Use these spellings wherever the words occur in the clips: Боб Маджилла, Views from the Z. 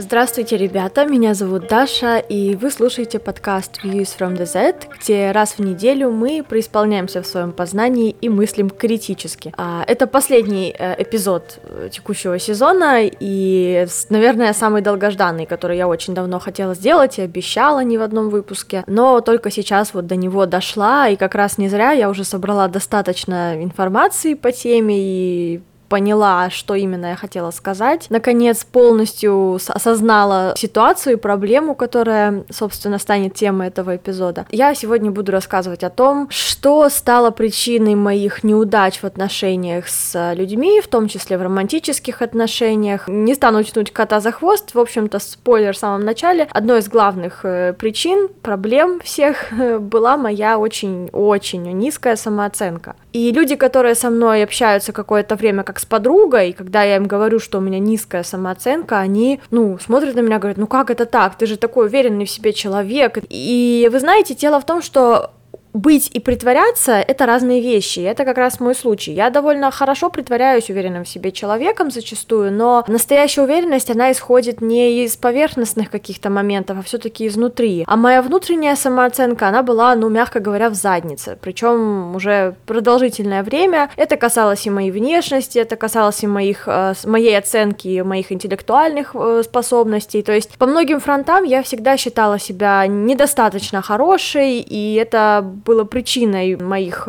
Здравствуйте, ребята, меня зовут Даша, и вы слушаете подкаст Views from the Z, где раз в неделю мы преисполняемся в своем познании и мыслим критически. Это последний эпизод текущего сезона и, наверное, самый долгожданный, который я очень давно хотела сделать и обещала не в одном выпуске, но только сейчас вот до него дошла, и как раз не зря я уже собрала достаточно информации по теме и поняла, что именно я хотела сказать. Наконец, полностью осознала ситуацию и проблему, которая, собственно, станет темой этого эпизода. Я сегодня буду рассказывать о том, что стало причиной моих неудач в отношениях с людьми, в том числе в романтических отношениях. Не стану тянуть кота за хвост, в общем-то, спойлер в самом начале. Одной из главных причин, проблем всех была моя очень-очень низкая самооценка. И люди, которые со мной общаются какое-то время как с подругой, когда я им говорю, что у меня низкая самооценка, они, смотрят на меня, говорят, как это так, ты же такой уверенный в себе человек. И вы знаете, дело в том, что быть и притворяться — это разные вещи, это как раз мой случай. Я довольно хорошо притворяюсь уверенным в себе человеком зачастую, но настоящая уверенность, она исходит не из поверхностных каких-то моментов, а все-таки изнутри. А моя внутренняя самооценка, она была, мягко говоря, в заднице, причем уже продолжительное время. Это касалось и моей внешности, это касалось и моей оценки, моих интеллектуальных способностей, то есть по многим фронтам я всегда считала себя недостаточно хорошей, и это было причиной моих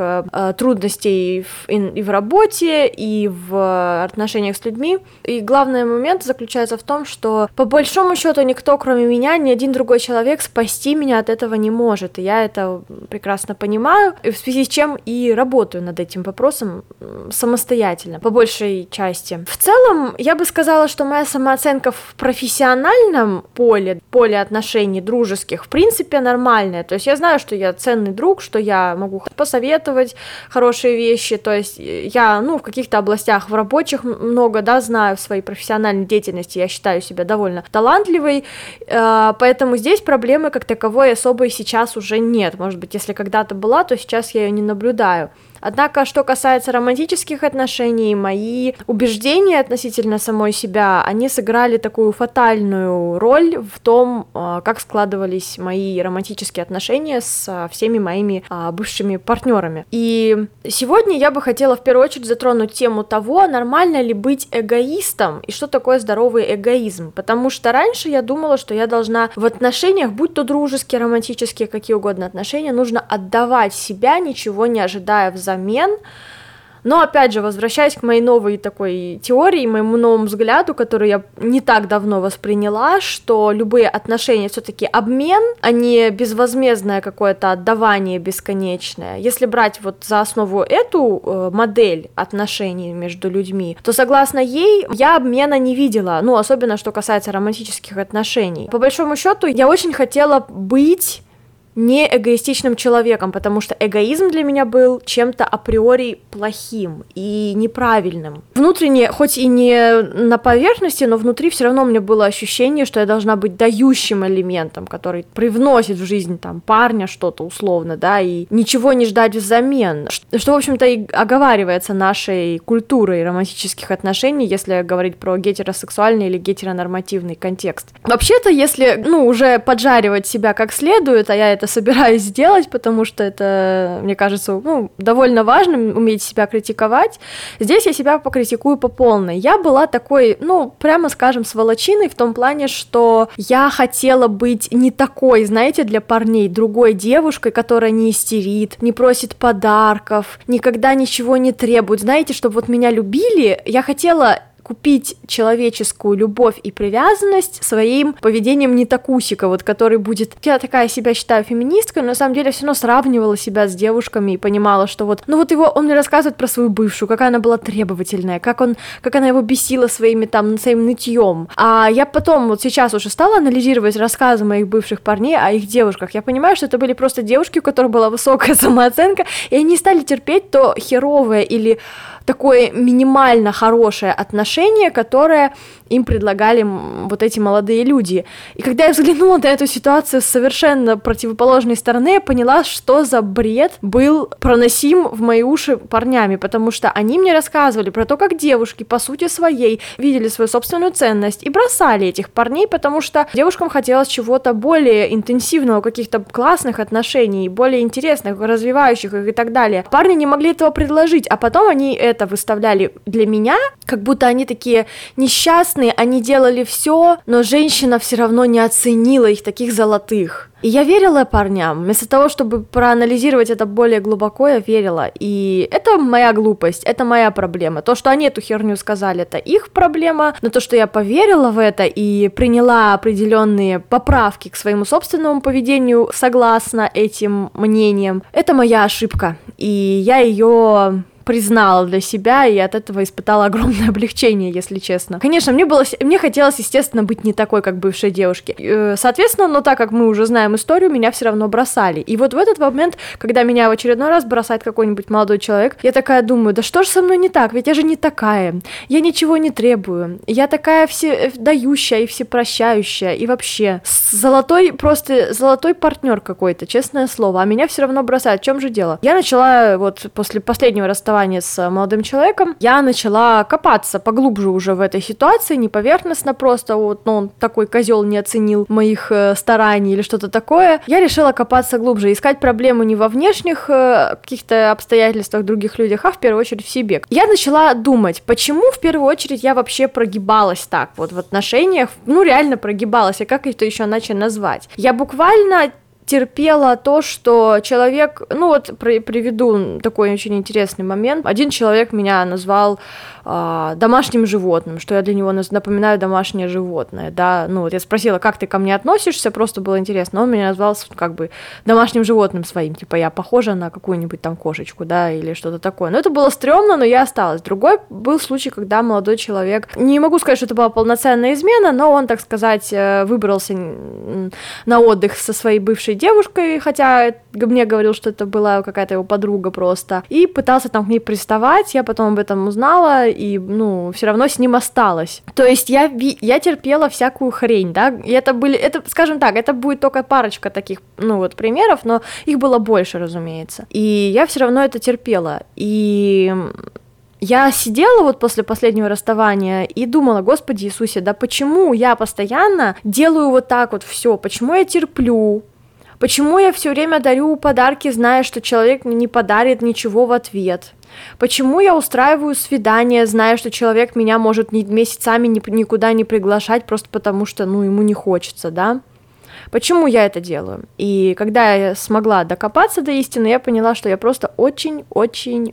трудностей и в работе, и в отношениях с людьми. И главный момент заключается в том, что по большому счету никто, кроме меня, ни один другой человек спасти меня от этого не может. И я это прекрасно понимаю, и в связи с чем и работаю над этим вопросом самостоятельно, по большей части. В целом, я бы сказала, что моя самооценка в профессиональном поле отношений дружеских, в принципе, нормальная. То есть я знаю, что я ценный друг, что я могу посоветовать хорошие вещи, то есть я, в каких-то областях, в рабочих много, знаю в своей профессиональной деятельности, я считаю себя довольно талантливой, поэтому здесь проблемы как таковой особой сейчас уже нет, может быть, если когда-то была, то сейчас я ее не наблюдаю. Однако, что касается романтических отношений, мои убеждения относительно самой себя, они сыграли такую фатальную роль в том, как складывались мои романтические отношения с всеми моими бывшими партнерами. И сегодня я бы хотела в первую очередь затронуть тему того, нормально ли быть эгоистом и что такое здоровый эгоизм, потому что раньше я думала, что я должна в отношениях, будь то дружеские, романтические, какие угодно отношения, нужно отдавать себя, ничего не ожидая взамен. Но, опять же, возвращаясь к моей новой такой теории, моему новому взгляду, который я не так давно восприняла, что любые отношения все-таки обмен, а не безвозмездное какое-то отдавание бесконечное. Если брать вот за основу эту модель отношений между людьми, то, согласно ей, я обмена не видела, особенно что касается романтических отношений. По большому счету, я очень хотела быть не эгоистичным человеком, потому что эгоизм для меня был чем-то априори плохим и неправильным. Внутренне, хоть и не на поверхности, но внутри все равно у меня было ощущение, что я должна быть дающим элементом, который привносит в жизнь парня что-то условно, и ничего не ждать взамен, что, в общем-то, и оговаривается нашей культурой романтических отношений, если говорить про гетеросексуальный или гетеронормативный контекст. Вообще-то, если, уже поджаривать себя как следует, а я это собираюсь сделать, потому что это, мне кажется, довольно важно уметь себя критиковать. Здесь я себя покритикую по полной. Я была такой, прямо скажем, сволочиной в том плане, что я хотела быть не такой, знаете, для парней, другой девушкой, которая не истерит, не просит подарков, никогда ничего не требует. Знаете, чтобы меня любили, я хотела купить человеческую любовь и привязанность своим поведением нетокусика, который будет... Я такая себя считаю феминисткой, но на самом деле все равно сравнивала себя с девушками и понимала, что он мне рассказывает про свою бывшую, какая она была требовательная, как она его бесила своим нытьем. А я потом сейчас уже стала анализировать рассказы моих бывших парней о их девушках. Я понимаю, что это были просто девушки, у которых была высокая самооценка, и они стали терпеть то херовое или такое минимально хорошее отношение, которое им предлагали вот эти молодые люди. И когда я взглянула на эту ситуацию с совершенно противоположной стороны, я поняла, что за бред был проносим в мои уши парнями, потому что они мне рассказывали про то, как девушки по сути своей видели свою собственную ценность и бросали этих парней, потому что девушкам хотелось чего-то более интенсивного, каких-то классных отношений, более интересных, развивающих их и так далее. Парни не могли этого предложить, а потом они это выставляли для меня, как будто они такие несчастные, они делали все, но женщина все равно не оценила их таких золотых. И я верила парням, вместо того, чтобы проанализировать это более глубоко, я верила, и это моя глупость, это моя проблема, то, что они эту херню сказали, это их проблема, но то, что я поверила в это и приняла определенные поправки к своему собственному поведению согласно этим мнениям, это моя ошибка, и я ее признала для себя, и от этого испытала огромное облегчение, если честно. Конечно, мне хотелось, естественно, быть не такой, как бывшие девушки. Соответственно, но так как мы уже знаем историю, меня все равно бросали. И вот в этот момент, когда меня в очередной раз бросает какой-нибудь молодой человек, я такая думаю, да что же со мной не так, ведь я же не такая, я ничего не требую, я такая вседающая и всепрощающая, и вообще золотой, просто золотой партнер какой-то, честное слово, а меня все равно бросают, в чем же дело? Я начала вот после последнего расставания с молодым человеком, я начала копаться поглубже уже в этой ситуации, не поверхностно просто, вот, ну, он такой козел не оценил моих стараний или что-то такое. Я решила копаться глубже, искать проблему не во внешних каких-то обстоятельствах, других людях, а в первую очередь в себе. Я начала думать, почему в первую очередь я вообще прогибалась так вот в отношениях, ну, реально прогибалась, а как это еще иначе назвать? Я буквально терпела то, что человек, ну вот приведу такой очень интересный момент. Один человек меня назвал домашним животным, что я для него напоминаю домашнее животное, да, ну вот я спросила, как ты ко мне относишься, просто было интересно, он меня назвал как бы домашним животным своим, типа я похожа на какую-нибудь там кошечку, да, или что-то такое, но это было стрёмно, но я осталась. Другой был случай, когда молодой человек, не могу сказать, что это была полноценная измена, но он, так сказать, выбрался на отдых со своей бывшей девушкой, хотя мне говорил, что это была какая-то его подруга просто, и пытался там к ней приставать, я потом об этом узнала, и, ну, все равно с ним осталось. То есть я терпела всякую хрень, да, и это, скажем так, это будет только парочка таких, ну, вот, примеров, но их было больше, разумеется, и я все равно это терпела, и я сидела вот после последнего расставания и думала, Господи Иисусе, да почему я постоянно делаю вот так вот все, почему я терплю? Почему я все время дарю подарки, зная, что человек мне не подарит ничего в ответ? Почему я устраиваю свидание, зная, что человек меня может месяцами никуда не приглашать, просто потому что, ну, ему не хочется, да? Почему я это делаю? И когда я смогла докопаться до истины, я поняла, что я просто очень-очень-очень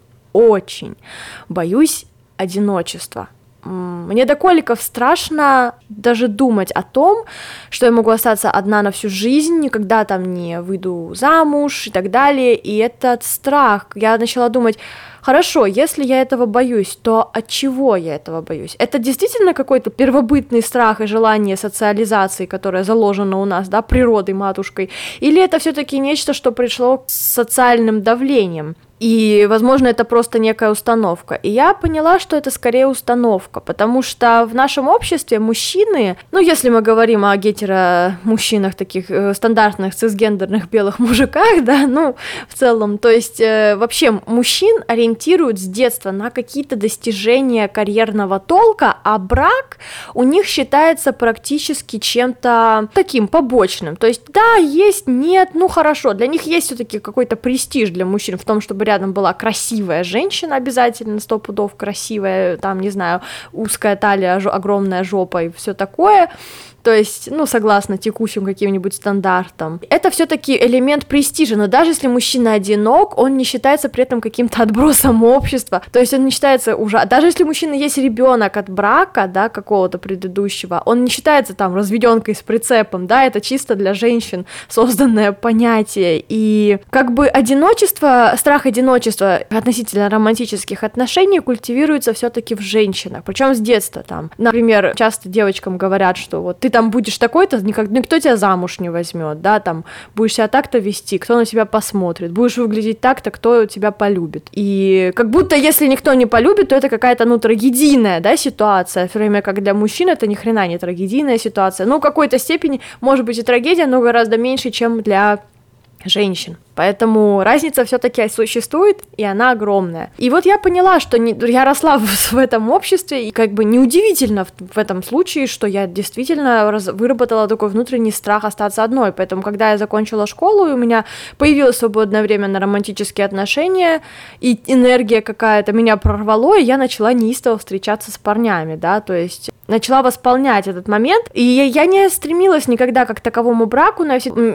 боюсь одиночества. Мне до коликов страшно даже думать о том, что я могу остаться одна на всю жизнь, никогда там не выйду замуж и так далее, и этот страх, я начала думать, хорошо, если я этого боюсь, то от чего я этого боюсь? Это действительно какой-то первобытный страх и желание социализации, которое заложено у нас, да, природой, матушкой, или это все-таки нечто, что пришло с социальным давлением? И, возможно, это просто некая установка. И я поняла, что это скорее установка, потому что в нашем обществе мужчины, ну, если мы говорим о гетеромужчинах, таких стандартных, цисгендерных, белых мужиках, да, ну, в целом, то есть вообще мужчин ориентируют с детства на какие-то достижения карьерного толка, а брак у них считается практически чем-то таким побочным, то есть да, есть, нет, ну, хорошо, для них есть все-таки какой-то престиж для мужчин в том, чтобы рядом была красивая женщина обязательно, 100 пудов красивая, там, не знаю, узкая талия, огромная жопа и все такое, то есть, ну, согласно текущим каким-нибудь стандартам. Это все-таки элемент престижа, но даже если мужчина одинок, он не считается при этом каким-то отбросом общества, то есть он не считается даже если у мужчины есть ребенок от брака, да, какого-то предыдущего, он не считается там разведенкой с прицепом, да, это чисто для женщин созданное понятие, и как бы одиночество, страх одиночества относительно романтических отношений культивируется все-таки в женщинах, причем с детства там, например, часто девочкам говорят, что вот ты там будешь такой-то, никто тебя замуж не возьмет, да, там, будешь себя так-то вести, кто на тебя посмотрит, будешь выглядеть так-то, кто тебя полюбит. И как будто, если никто не полюбит, то это какая-то, ну, трагедийная, да, ситуация, в то время как для мужчин это ни хрена не трагедийная ситуация, ну, в какой-то степени, может быть, и трагедия, но гораздо меньше, чем для женщин. Поэтому разница все-таки существует, и она огромная. И вот я поняла, что я росла в этом обществе, и как бы неудивительно в этом случае, что я действительно выработала такой внутренний страх остаться одной. Поэтому, когда я закончила школу, и у меня появилось свободное время на романтические отношения, и энергия какая-то меня прорвало, и я начала неистово встречаться с парнями, да, то есть начала восполнять этот момент. И я не стремилась никогда как к таковому браку,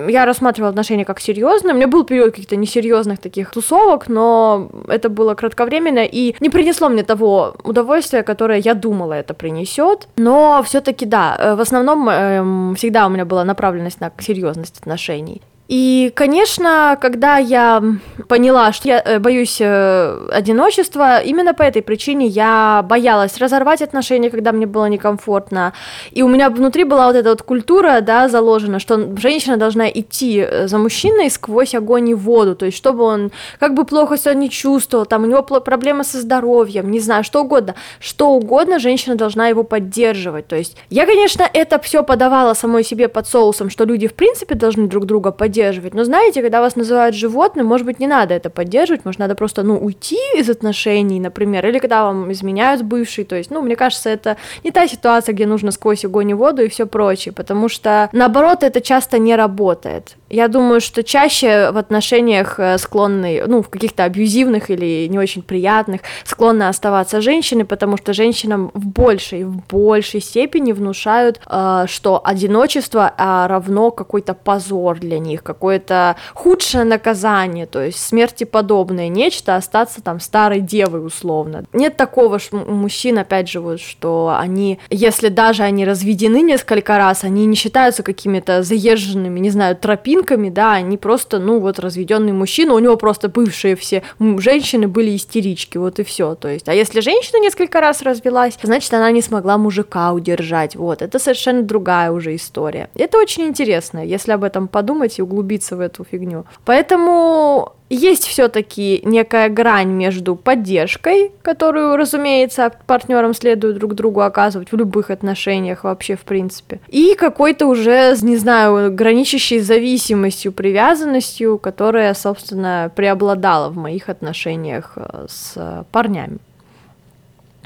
я рассматривала отношения как серьезные, у меня был период каких-то несерьезных таких тусовок, но это было кратковременно и не принесло мне того удовольствия, которое я думала это принесет. Но все-таки да, в основном всегда у меня была направленность на серьезность отношений. И, конечно, когда я поняла, что я боюсь одиночества, именно по этой причине я боялась разорвать отношения, когда мне было некомфортно, и у меня внутри была вот эта вот культура, да, заложена, что женщина должна идти за мужчиной сквозь огонь и воду, то есть чтобы он как бы плохо себя не чувствовал, там у него проблемы со здоровьем, не знаю, что угодно женщина должна его поддерживать, то есть я, конечно, это все подавала самой себе под соусом, что люди, в принципе, должны друг друга поддерживать, но знаете, когда вас называют животным, может быть, не надо это поддерживать, может, надо просто, ну, уйти из отношений, например, или когда вам изменяют бывший, то есть, ну, мне кажется, это не та ситуация, где нужно сквозь огонь и воду и все прочее, потому что, наоборот, это часто не работает. Я думаю, что чаще в отношениях склонны, ну, в каких-то абьюзивных или не очень приятных, склонны оставаться женщины, потому что женщинам в большей степени внушают, что одиночество равно какой-то позор для них, какое-то худшее наказание, то есть смерти подобное нечто, остаться там старой девой условно. Нет такого у мужчин, опять же, вот, что они, если даже они разведены несколько раз, они не считаются какими-то заезженными, не знаю, тропинками, да, они просто, ну, вот разведенный мужчина, у него просто бывшие все женщины были истерички, вот и все, то есть, а если женщина несколько раз развелась, значит, она не смогла мужика удержать, вот, это совершенно другая уже история, это очень интересно, если об этом подумать и углубиться в эту фигню, поэтому... Есть все-таки некая грань между поддержкой, которую, разумеется, партнерам следует друг другу оказывать в любых отношениях вообще, в принципе, и какой-то уже, не знаю, граничащей зависимостью, привязанностью, которая, собственно, преобладала в моих отношениях с парнями.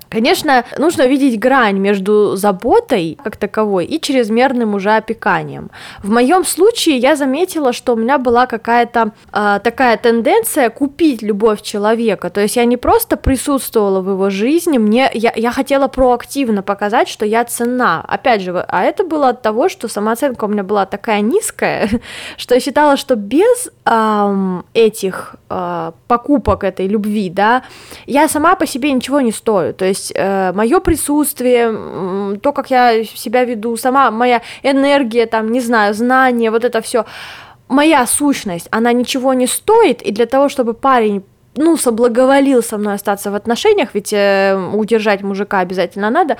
Конечно, нужно видеть грань между заботой как таковой и чрезмерным уже опеканием. В моем случае я заметила, что у меня была какая-то такая тенденция купить любовь человека, то есть я не просто присутствовала в его жизни, я хотела проактивно показать, что я ценна, опять же, а это было от того, что самооценка у меня была такая низкая, что я считала, что без этих покупок этой любви, да, я сама по себе ничего не стою, то есть мое присутствие, то, как я себя веду, сама моя энергия, там, не знаю, знания, вот это все, моя сущность, она ничего не стоит, и для того, чтобы парень, ну, соблаговолил со мной остаться в отношениях, ведь удержать мужика обязательно надо,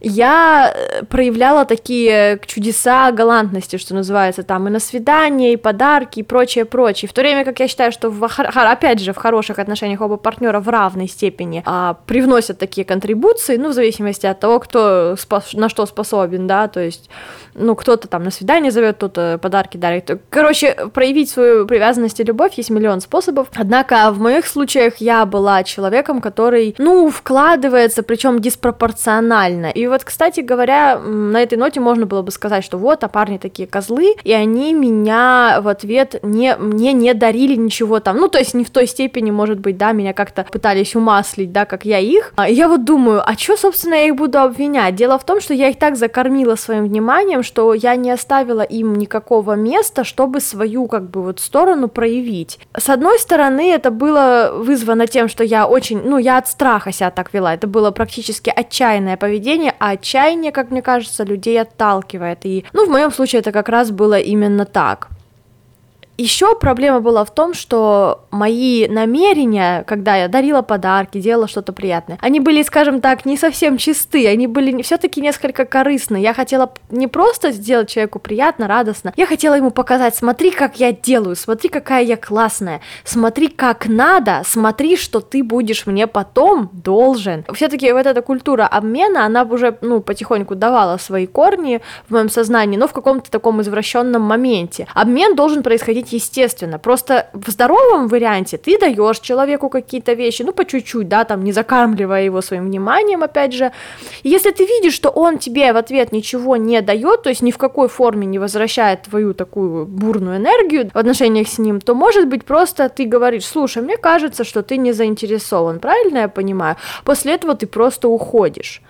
я проявляла такие чудеса галантности, что называется, там, и на свидания, и подарки, и прочее, в то время как я считаю, что, опять же, в хороших отношениях оба партнера в равной степени привносят такие контрибуции, ну, в зависимости от того, кто на что способен, да, то есть, ну, кто-то там на свидание зовет, кто-то подарки дарит, короче, проявить свою привязанность и любовь есть миллион способов, однако в моих случаях я была человеком, который, ну, вкладывается, причем диспропорционально. И вот, кстати говоря, на этой ноте можно было бы сказать, что вот, а парни такие козлы, и они меня в ответ мне не дарили ничего там, ну, то есть не в той степени, может быть, да, меня как-то пытались умаслить, да, как я их. И я вот думаю, а что, собственно, я их буду обвинять? Дело в том, что я их так закормила своим вниманием, что я не оставила им никакого места, чтобы свою, как бы, вот сторону проявить. С одной стороны, это было вызвано тем, что я очень, ну, я от страха себя так вела, это было практически отчаянное поведение, а отчаяние, как мне кажется, людей отталкивает, и, ну, в моем случае это как раз было именно так. Еще проблема была в том, что мои намерения, когда я дарила подарки, делала что-то приятное, они были, скажем так, не совсем чисты, они были все-таки несколько корыстны. Я хотела не просто сделать человеку приятно, радостно, я хотела ему показать: смотри, как я делаю, смотри, какая я классная, смотри, как надо, смотри, что ты будешь мне потом должен. Все-таки вот эта культура обмена, она уже, потихоньку давала свои корни в моем сознании, но в каком-то таком извращенном моменте. Обмен должен происходить естественно, просто в здоровом варианте ты даешь человеку какие-то вещи, по чуть-чуть, не закармливая его своим вниманием, опять же. И если ты видишь, что он тебе в ответ ничего не дает, то есть ни в какой форме не возвращает твою такую бурную энергию в отношениях с ним, то, может быть, просто ты говоришь: слушай, мне кажется, что ты не заинтересован, правильно я понимаю? После этого ты просто уходишь.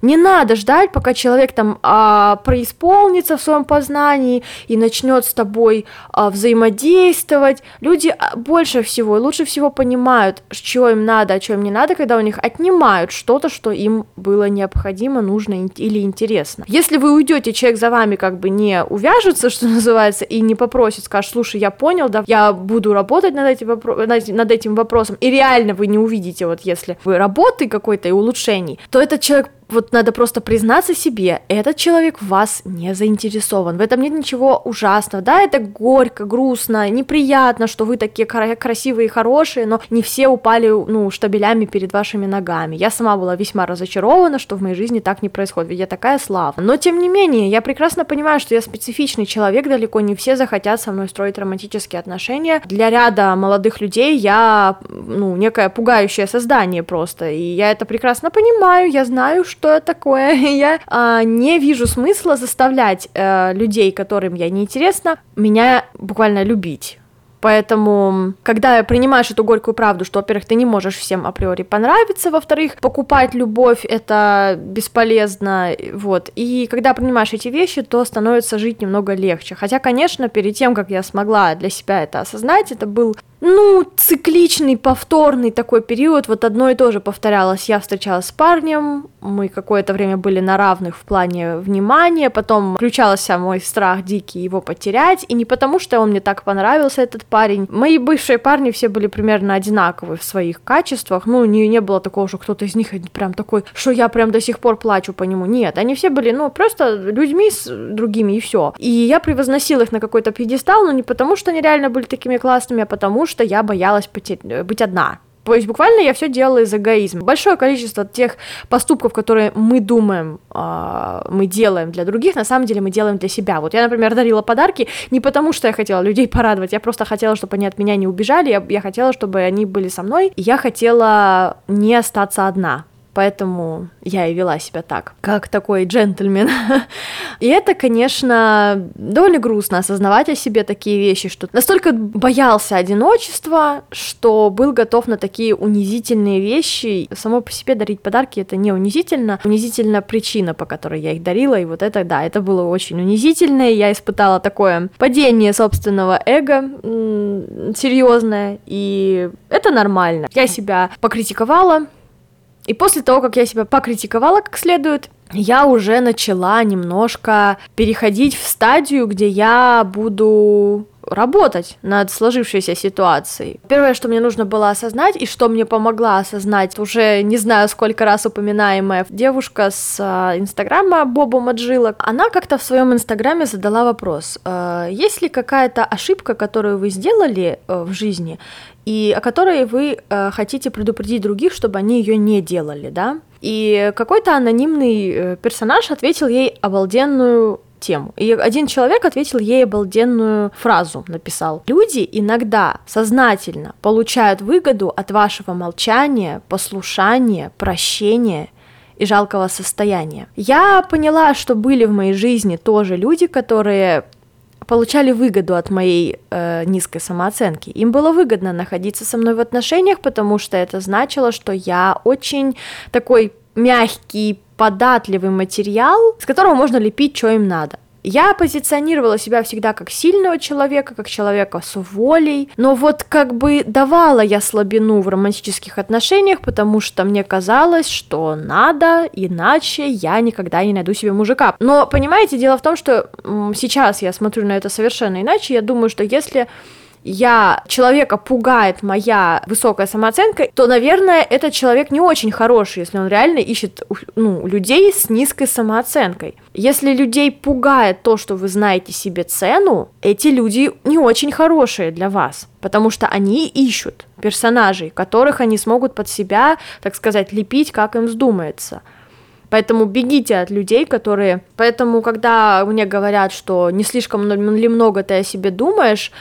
Не надо ждать, пока человек преисполнится в своем познании и начнет с тобой взаимодействовать. Люди больше всего и лучше всего понимают, что им надо, а что им не надо, когда у них отнимают что-то, что им было необходимо, нужно или интересно. Если вы уйдете, человек за вами не увяжется, что называется, и не попросит, скажет: слушай, я понял, я буду работать над этим вопросом, и реально вы не увидите, если вы работы какой-то и улучшений, то этот человек, надо просто признаться себе, этот человек в вас не заинтересован. В этом нет ничего ужасного, это горько, грустно, неприятно, что вы такие красивые и хорошие, но не все упали, штабелями перед вашими ногами. Я сама была весьма разочарована, что в моей жизни так не происходит, ведь я такая славная. Но, тем не менее, я прекрасно понимаю, что я специфичный человек, далеко не все захотят со мной строить романтические отношения. Для ряда молодых людей я, некое пугающее создание просто, и я это прекрасно понимаю, я знаю, что я такое, я не вижу смысла заставлять людей, которым я неинтересна, меня буквально любить. Поэтому, когда принимаешь эту горькую правду, что, во-первых, ты не можешь всем априори понравиться, во-вторых, покупать любовь — это бесполезно, и когда принимаешь эти вещи, то становится жить немного легче. Хотя, конечно, перед тем, как я смогла для себя это осознать, это был цикличный, повторный такой период, одно и то же повторялось. Я встречалась с парнем, мы какое-то время были на равных в плане внимания, потом включался мой страх дикий его потерять, и не потому, что он мне так понравился, этот парень. Мои бывшие парни все были примерно одинаковы в своих качествах, не было такого, что кто-то из них прям такой, что я прям до сих пор плачу по нему, нет, они все были, просто людьми с другими, и все. И я превозносила их на какой-то пьедестал, но не потому, что они реально были такими классными, а потому, что я боялась быть одна. То есть буквально я все делала из эгоизма. Большое количество тех поступков, которые мы думаем, мы делаем для других, на самом деле мы делаем для себя. Я, например, дарила подарки не потому, что я хотела людей порадовать, я просто хотела, чтобы они от меня не убежали, я хотела, чтобы они были со мной, и я хотела не остаться одна. Поэтому я и вела себя так, как такой джентльмен. И это, конечно, довольно грустно осознавать о себе такие вещи, что настолько боялся одиночества, что был готов на такие унизительные вещи. Само по себе дарить подарки — это не унизительно. Унизительна причина, по которой я их дарила, и это было очень унизительно, и я испытала такое падение собственного эго серьезное, и это нормально. Я себя покритиковала, и после того, как я себя покритиковала как следует, я уже начала немножко переходить в стадию, где я буду работать над сложившейся ситуацией. Первое, что мне нужно было осознать, и что мне помогла осознать уже не знаю сколько раз упоминаемая девушка с инстаграма Боба Маджилла, она как-то в своем инстаграме задала вопрос: есть ли какая-то ошибка, которую вы сделали в жизни, и о которой вы хотите предупредить других, чтобы они ее не делали, И какой-то анонимный персонаж ответил ей обалденную тему. И один человек ответил ей обалденную фразу, написал: люди иногда сознательно получают выгоду от вашего молчания, послушания, прощения и жалкого состояния. Я поняла, что были в моей жизни тоже люди, которые получали выгоду от моей низкой самооценки. Им было выгодно находиться со мной в отношениях, потому что это значило, что я очень такой мягкий, податливый материал, с которого можно лепить, что им надо. Я позиционировала себя всегда как сильного человека, как человека с волей, но вот как бы давала я слабину в романтических отношениях, потому что мне казалось, что надо, иначе я никогда не найду себе мужика. Но, понимаете, дело в том, что сейчас я смотрю на это совершенно иначе, я думаю, что если... человека пугает моя высокая самооценка, то, наверное, этот человек не очень хороший, если он реально ищет людей с низкой самооценкой. Если людей пугает то, что вы знаете себе цену, эти люди не очень хорошие для вас, потому что они ищут персонажей, которых они смогут под себя, так сказать, лепить, как им вздумается. Поэтому бегите от людей, которые... Поэтому, когда мне говорят, что не слишком ли много ты о себе думаешь,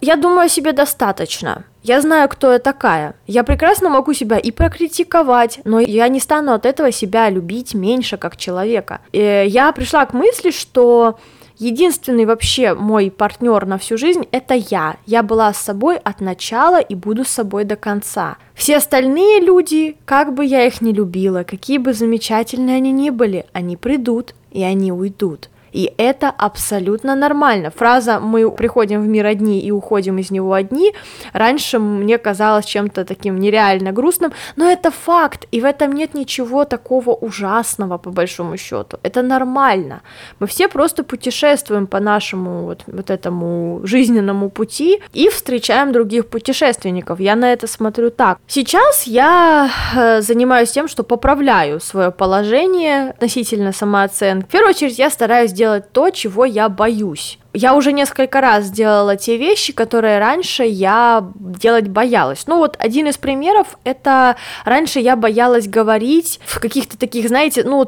я думаю, о себе достаточно. Я знаю, кто я такая. Я прекрасно могу себя и прокритиковать, но я не стану от этого себя любить меньше как человека. И я пришла к мысли, что единственный вообще мой партнер на всю жизнь – это я. Я была с собой от начала и буду с собой до конца. Все остальные люди, как бы я их ни любила, какие бы замечательные они ни были, они придут и они уйдут. И это абсолютно нормально. Фраза «мы приходим в мир одни и уходим из него одни» раньше мне казалась чем-то таким нереально грустным, но это факт, и в этом нет ничего такого ужасного, по большому счету. Это нормально. Мы все просто путешествуем по нашему вот этому жизненному пути и встречаем других путешественников. Я на это смотрю так. Сейчас я занимаюсь тем, что поправляю свое положение относительно самооценки. В первую очередь я стараюсь делать то, чего я боюсь. Я уже несколько раз делала те вещи, которые раньше я делать боялась. Один из примеров, это раньше я боялась говорить в каких-то таких,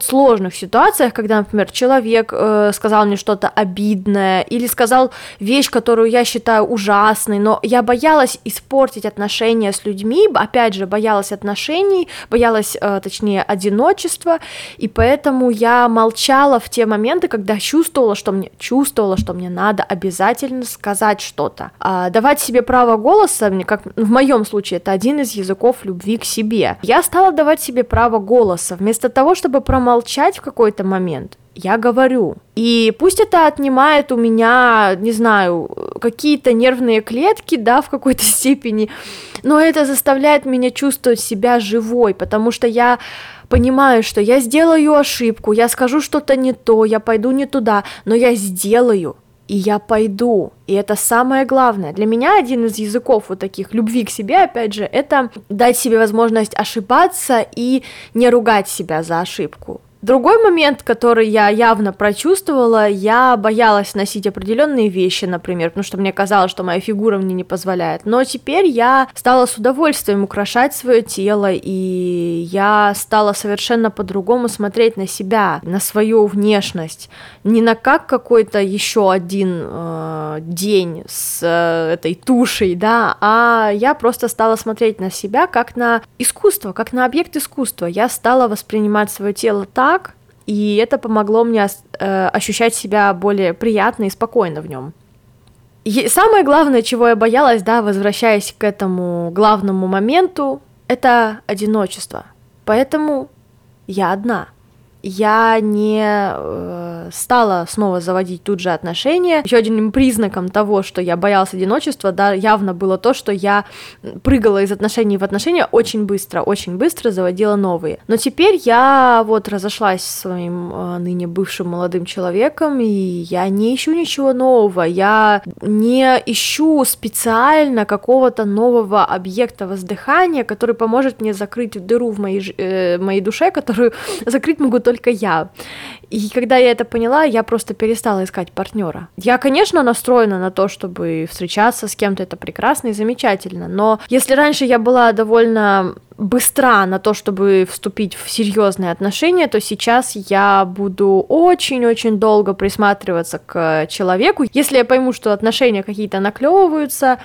сложных ситуациях, когда, например, человек сказал мне что-то обидное или сказал вещь, которую я считаю ужасной, но я боялась испортить отношения с людьми, опять же, боялась отношений, боялась, точнее, одиночества, и поэтому я молчала в те моменты, когда чувствовала, что мне надо обязательно сказать что-то. Давать себе право голоса, как в моем случае, это один из языков любви к себе. Я стала давать себе право голоса. Вместо того, чтобы промолчать в какой-то момент, я говорю. И пусть это отнимает у меня, какие-то нервные клетки, в какой-то степени, но это заставляет меня чувствовать себя живой, потому что я понимаю, что я сделаю ошибку, я скажу что-то не то, я пойду не туда, но я сделаю. И я пойду, и это самое главное. Для меня один из языков таких любви к себе, опять же, это дать себе возможность ошибаться и не ругать себя за ошибку. Другой момент, который я явно прочувствовала, я боялась носить определенные вещи, например, потому что мне казалось, что моя фигура мне не позволяет, но теперь я стала с удовольствием украшать свое тело, и я стала совершенно по-другому смотреть на себя, на свою внешность, не на как какой-то еще один день с этой тушей, а я просто стала смотреть на себя как на искусство, как на объект искусства, я стала воспринимать свое тело так, и это помогло мне ощущать себя более приятно и спокойно в нем. И самое главное, чего я боялась, возвращаясь к этому главному моменту, это одиночество. Поэтому я одна. Я не стала снова заводить тут же отношения. Еще одним признаком того, что я боялась одиночества, явно было то, что я прыгала из отношений в отношения очень быстро заводила новые. Но теперь я разошлась со своим ныне бывшим молодым человеком, и я не ищу ничего нового, я не ищу специально какого-то нового объекта воздыхания, который поможет мне закрыть дыру в моей душе, которую закрыть могу только я. И когда я это поняла, я просто перестала искать партнера. Я, конечно, настроена на то, чтобы встречаться с кем-то, это прекрасно и замечательно, но если раньше я была довольно быстра на то, чтобы вступить в серьезные отношения, то сейчас я буду очень-очень долго присматриваться к человеку. Если я пойму, что отношения какие-то наклевываются,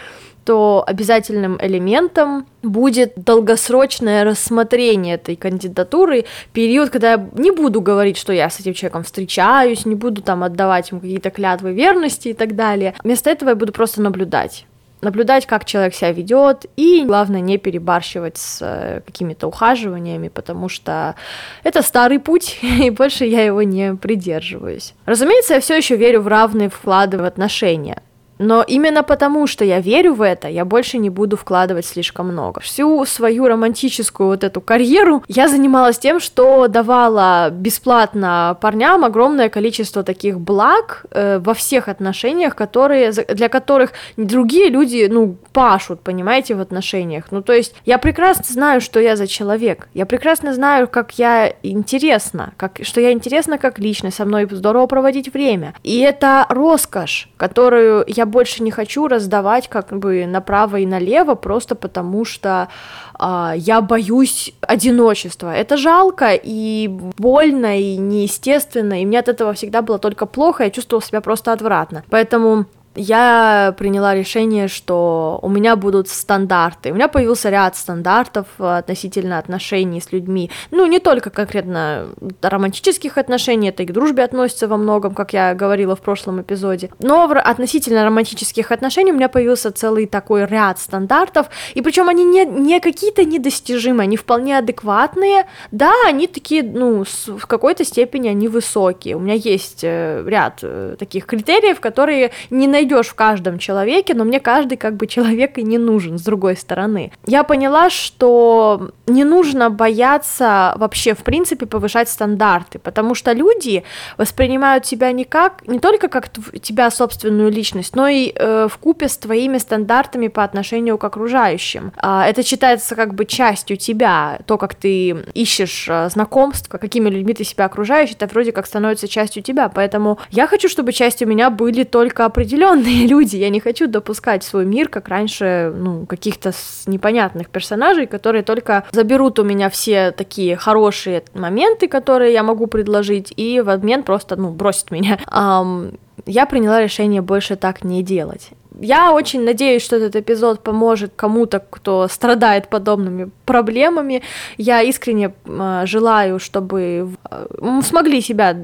то обязательным элементом будет долгосрочное рассмотрение этой кандидатуры, период, когда я не буду говорить, что я с этим человеком встречаюсь, не буду отдавать ему какие-то клятвы верности и так далее. Вместо этого я буду просто наблюдать. наблюдать, как человек себя ведет, и, главное, не перебарщивать с какими-то ухаживаниями, потому что это старый путь, и больше я его не придерживаюсь. Разумеется, я все еще верю в равные вклады в отношения, но именно потому, что я верю в это, я больше не буду вкладывать слишком много. Всю свою романтическую вот эту карьеру я занималась тем, что давала бесплатно парням огромное количество таких благ во всех отношениях, для которых другие люди, пашут, понимаете, в отношениях. То есть я прекрасно знаю, что я за человек, я прекрасно знаю, как я интересна, что я интересна как личность, со мной здорово проводить время. И это роскошь, которую я больше не хочу раздавать направо и налево, просто потому что я боюсь одиночества. Это жалко и больно, и неестественно, и мне от этого всегда было только плохо, я чувствовала себя просто отвратно. Поэтому я приняла решение, что у меня будут стандарты. У меня появился ряд стандартов относительно отношений с людьми. Не только конкретно романтических отношений, это и к дружбе относится во многом, как я говорила в прошлом эпизоде. Но относительно романтических отношений у меня появился целый такой ряд стандартов. И причем они не какие-то недостижимые, они вполне адекватные. Да, они такие, в какой-то степени они высокие. У меня есть ряд таких критериев, которые не найдут в каждом человеке, но мне каждый человек и не нужен, с другой стороны. Я поняла, что не нужно бояться вообще, в принципе, повышать стандарты, потому что люди воспринимают тебя не только как тебя собственную личность, но и вкупе с твоими стандартами по отношению к окружающим. Это считается частью тебя, то, как ты ищешь знакомства, какими людьми ты себя окружаешь, это вроде как становится частью тебя, поэтому я хочу, чтобы частью меня были только определенные люди, я не хочу допускать в свой мир, как раньше, каких-то непонятных персонажей, которые только заберут у меня все такие хорошие моменты, которые я могу предложить, и в обмен просто, бросят меня. Я приняла решение больше так не делать. Я очень надеюсь, что этот эпизод поможет кому-то, кто страдает подобными проблемами. Я искренне желаю, чтобы смогли себя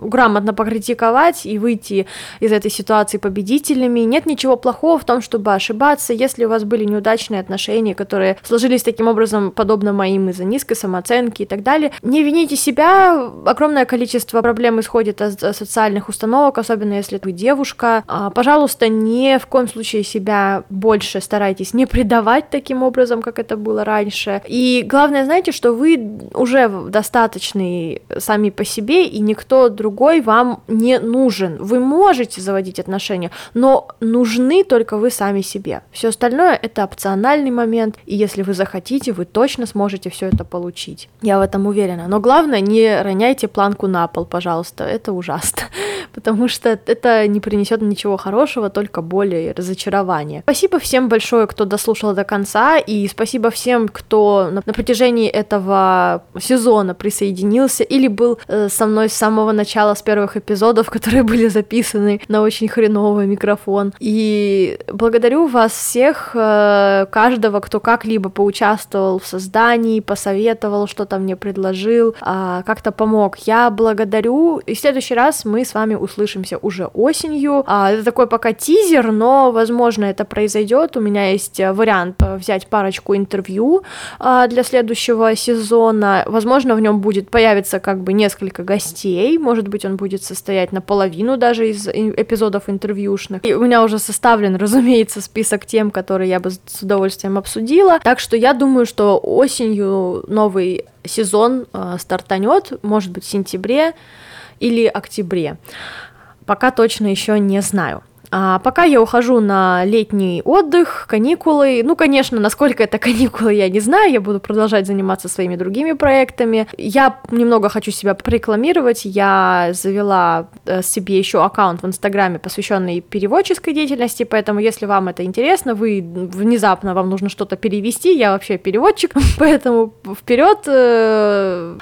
грамотно покритиковать и выйти из этой ситуации победителями. Нет ничего плохого в том, чтобы ошибаться. Если у вас были неудачные отношения, которые сложились таким образом, подобно моим, из-за низкой самооценки и так далее, не вините себя. Огромное количество проблем исходит от социальных установок, особенно если вы девушка. Пожалуйста, ни в коем случае себя больше старайтесь не предавать таким образом, как это было раньше. И главное, знаете, что вы уже достаточны сами по себе, и никто другой вам не нужен. Вы можете заводить отношения, но нужны только вы сами себе. Все остальное — это опциональный момент, и если вы захотите, вы точно сможете все это получить. Я в этом уверена. Но главное, не роняйте планку на пол, пожалуйста, это ужасно, потому что это не принесет ничего хорошего, только боли и разочарования. Спасибо всем большое, кто дослушал до конца, и спасибо всем, кто на протяжении этого сезона присоединился или был со мной с самого начала, с первых эпизодов, которые были записаны на очень хреновый микрофон. И благодарю вас всех, каждого, кто как-либо поучаствовал в создании, посоветовал, что-то мне предложил, как-то помог. Я благодарю, и в следующий раз мы с вами услышимся уже осенью. Это такой пока тизер, но, возможно, это произойдет. У меня есть вариант взять парочку интервью для следующего сезона. Возможно, в нем появится несколько гостей. Может быть, он будет состоять наполовину даже из эпизодов интервьюшных. И у меня уже составлен, разумеется, список тем, которые я бы с удовольствием обсудила. Так что я думаю, что осенью новый сезон стартанет, может быть, в сентябре или октябре. Пока точно еще не знаю. А пока я ухожу на летний отдых, каникулы. Конечно, насколько это каникулы, я не знаю. Я буду продолжать заниматься своими другими проектами. Я немного хочу себя порекламировать. Я завела себе еще аккаунт в Инстаграме, посвященный переводческой деятельности. Поэтому, если вам это интересно, вам нужно что-то перевести. Я вообще переводчик, поэтому вперед.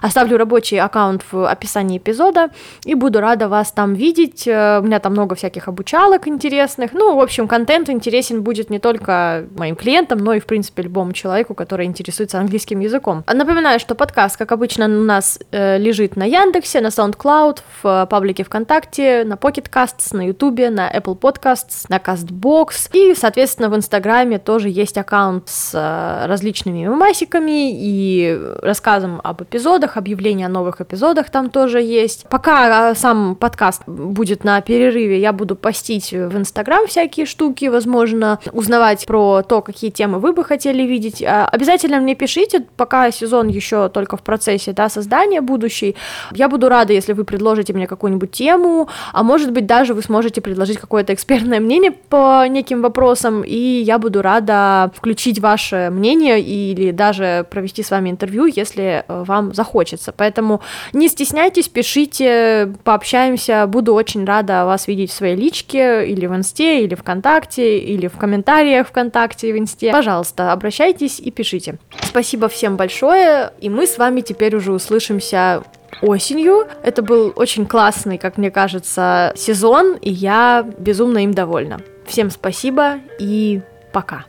Оставлю рабочий аккаунт в описании эпизода и буду рада вас там видеть. У меня там много всяких обучалок интересных, интересных. Ну, в общем, контент интересен будет не только моим клиентам, но и, в принципе, любому человеку, который интересуется английским языком. Напоминаю, что подкаст, как обычно, у нас лежит на Яндексе, на SoundCloud, в паблике ВКонтакте, на Pocket Casts, на Ютубе, на Apple Podcasts, на Castbox. И, соответственно, в Инстаграме тоже есть аккаунт с различными мемасиками и рассказом об эпизодах, объявления о новых эпизодах там тоже есть. Пока сам подкаст будет на перерыве, я буду постить в Инстаграм всякие штуки, возможно, узнавать про то, какие темы вы бы хотели видеть. Обязательно мне пишите, пока сезон еще только в процессе, да, создания будущий. Я буду рада, если вы предложите мне какую-нибудь тему, а может быть, даже вы сможете предложить какое-то экспертное мнение по неким вопросам, и я буду рада включить ваше мнение или даже провести с вами интервью, если вам захочется. Поэтому не стесняйтесь, пишите, пообщаемся, буду очень рада вас видеть в своей личке, или в инсте, или ВКонтакте, или в комментариях ВКонтакте, в инсте. Пожалуйста, обращайтесь и пишите. Спасибо всем большое, и мы с вами теперь уже услышимся осенью. Это был очень классный, как мне кажется, сезон, и я безумно им довольна. Всем спасибо и пока!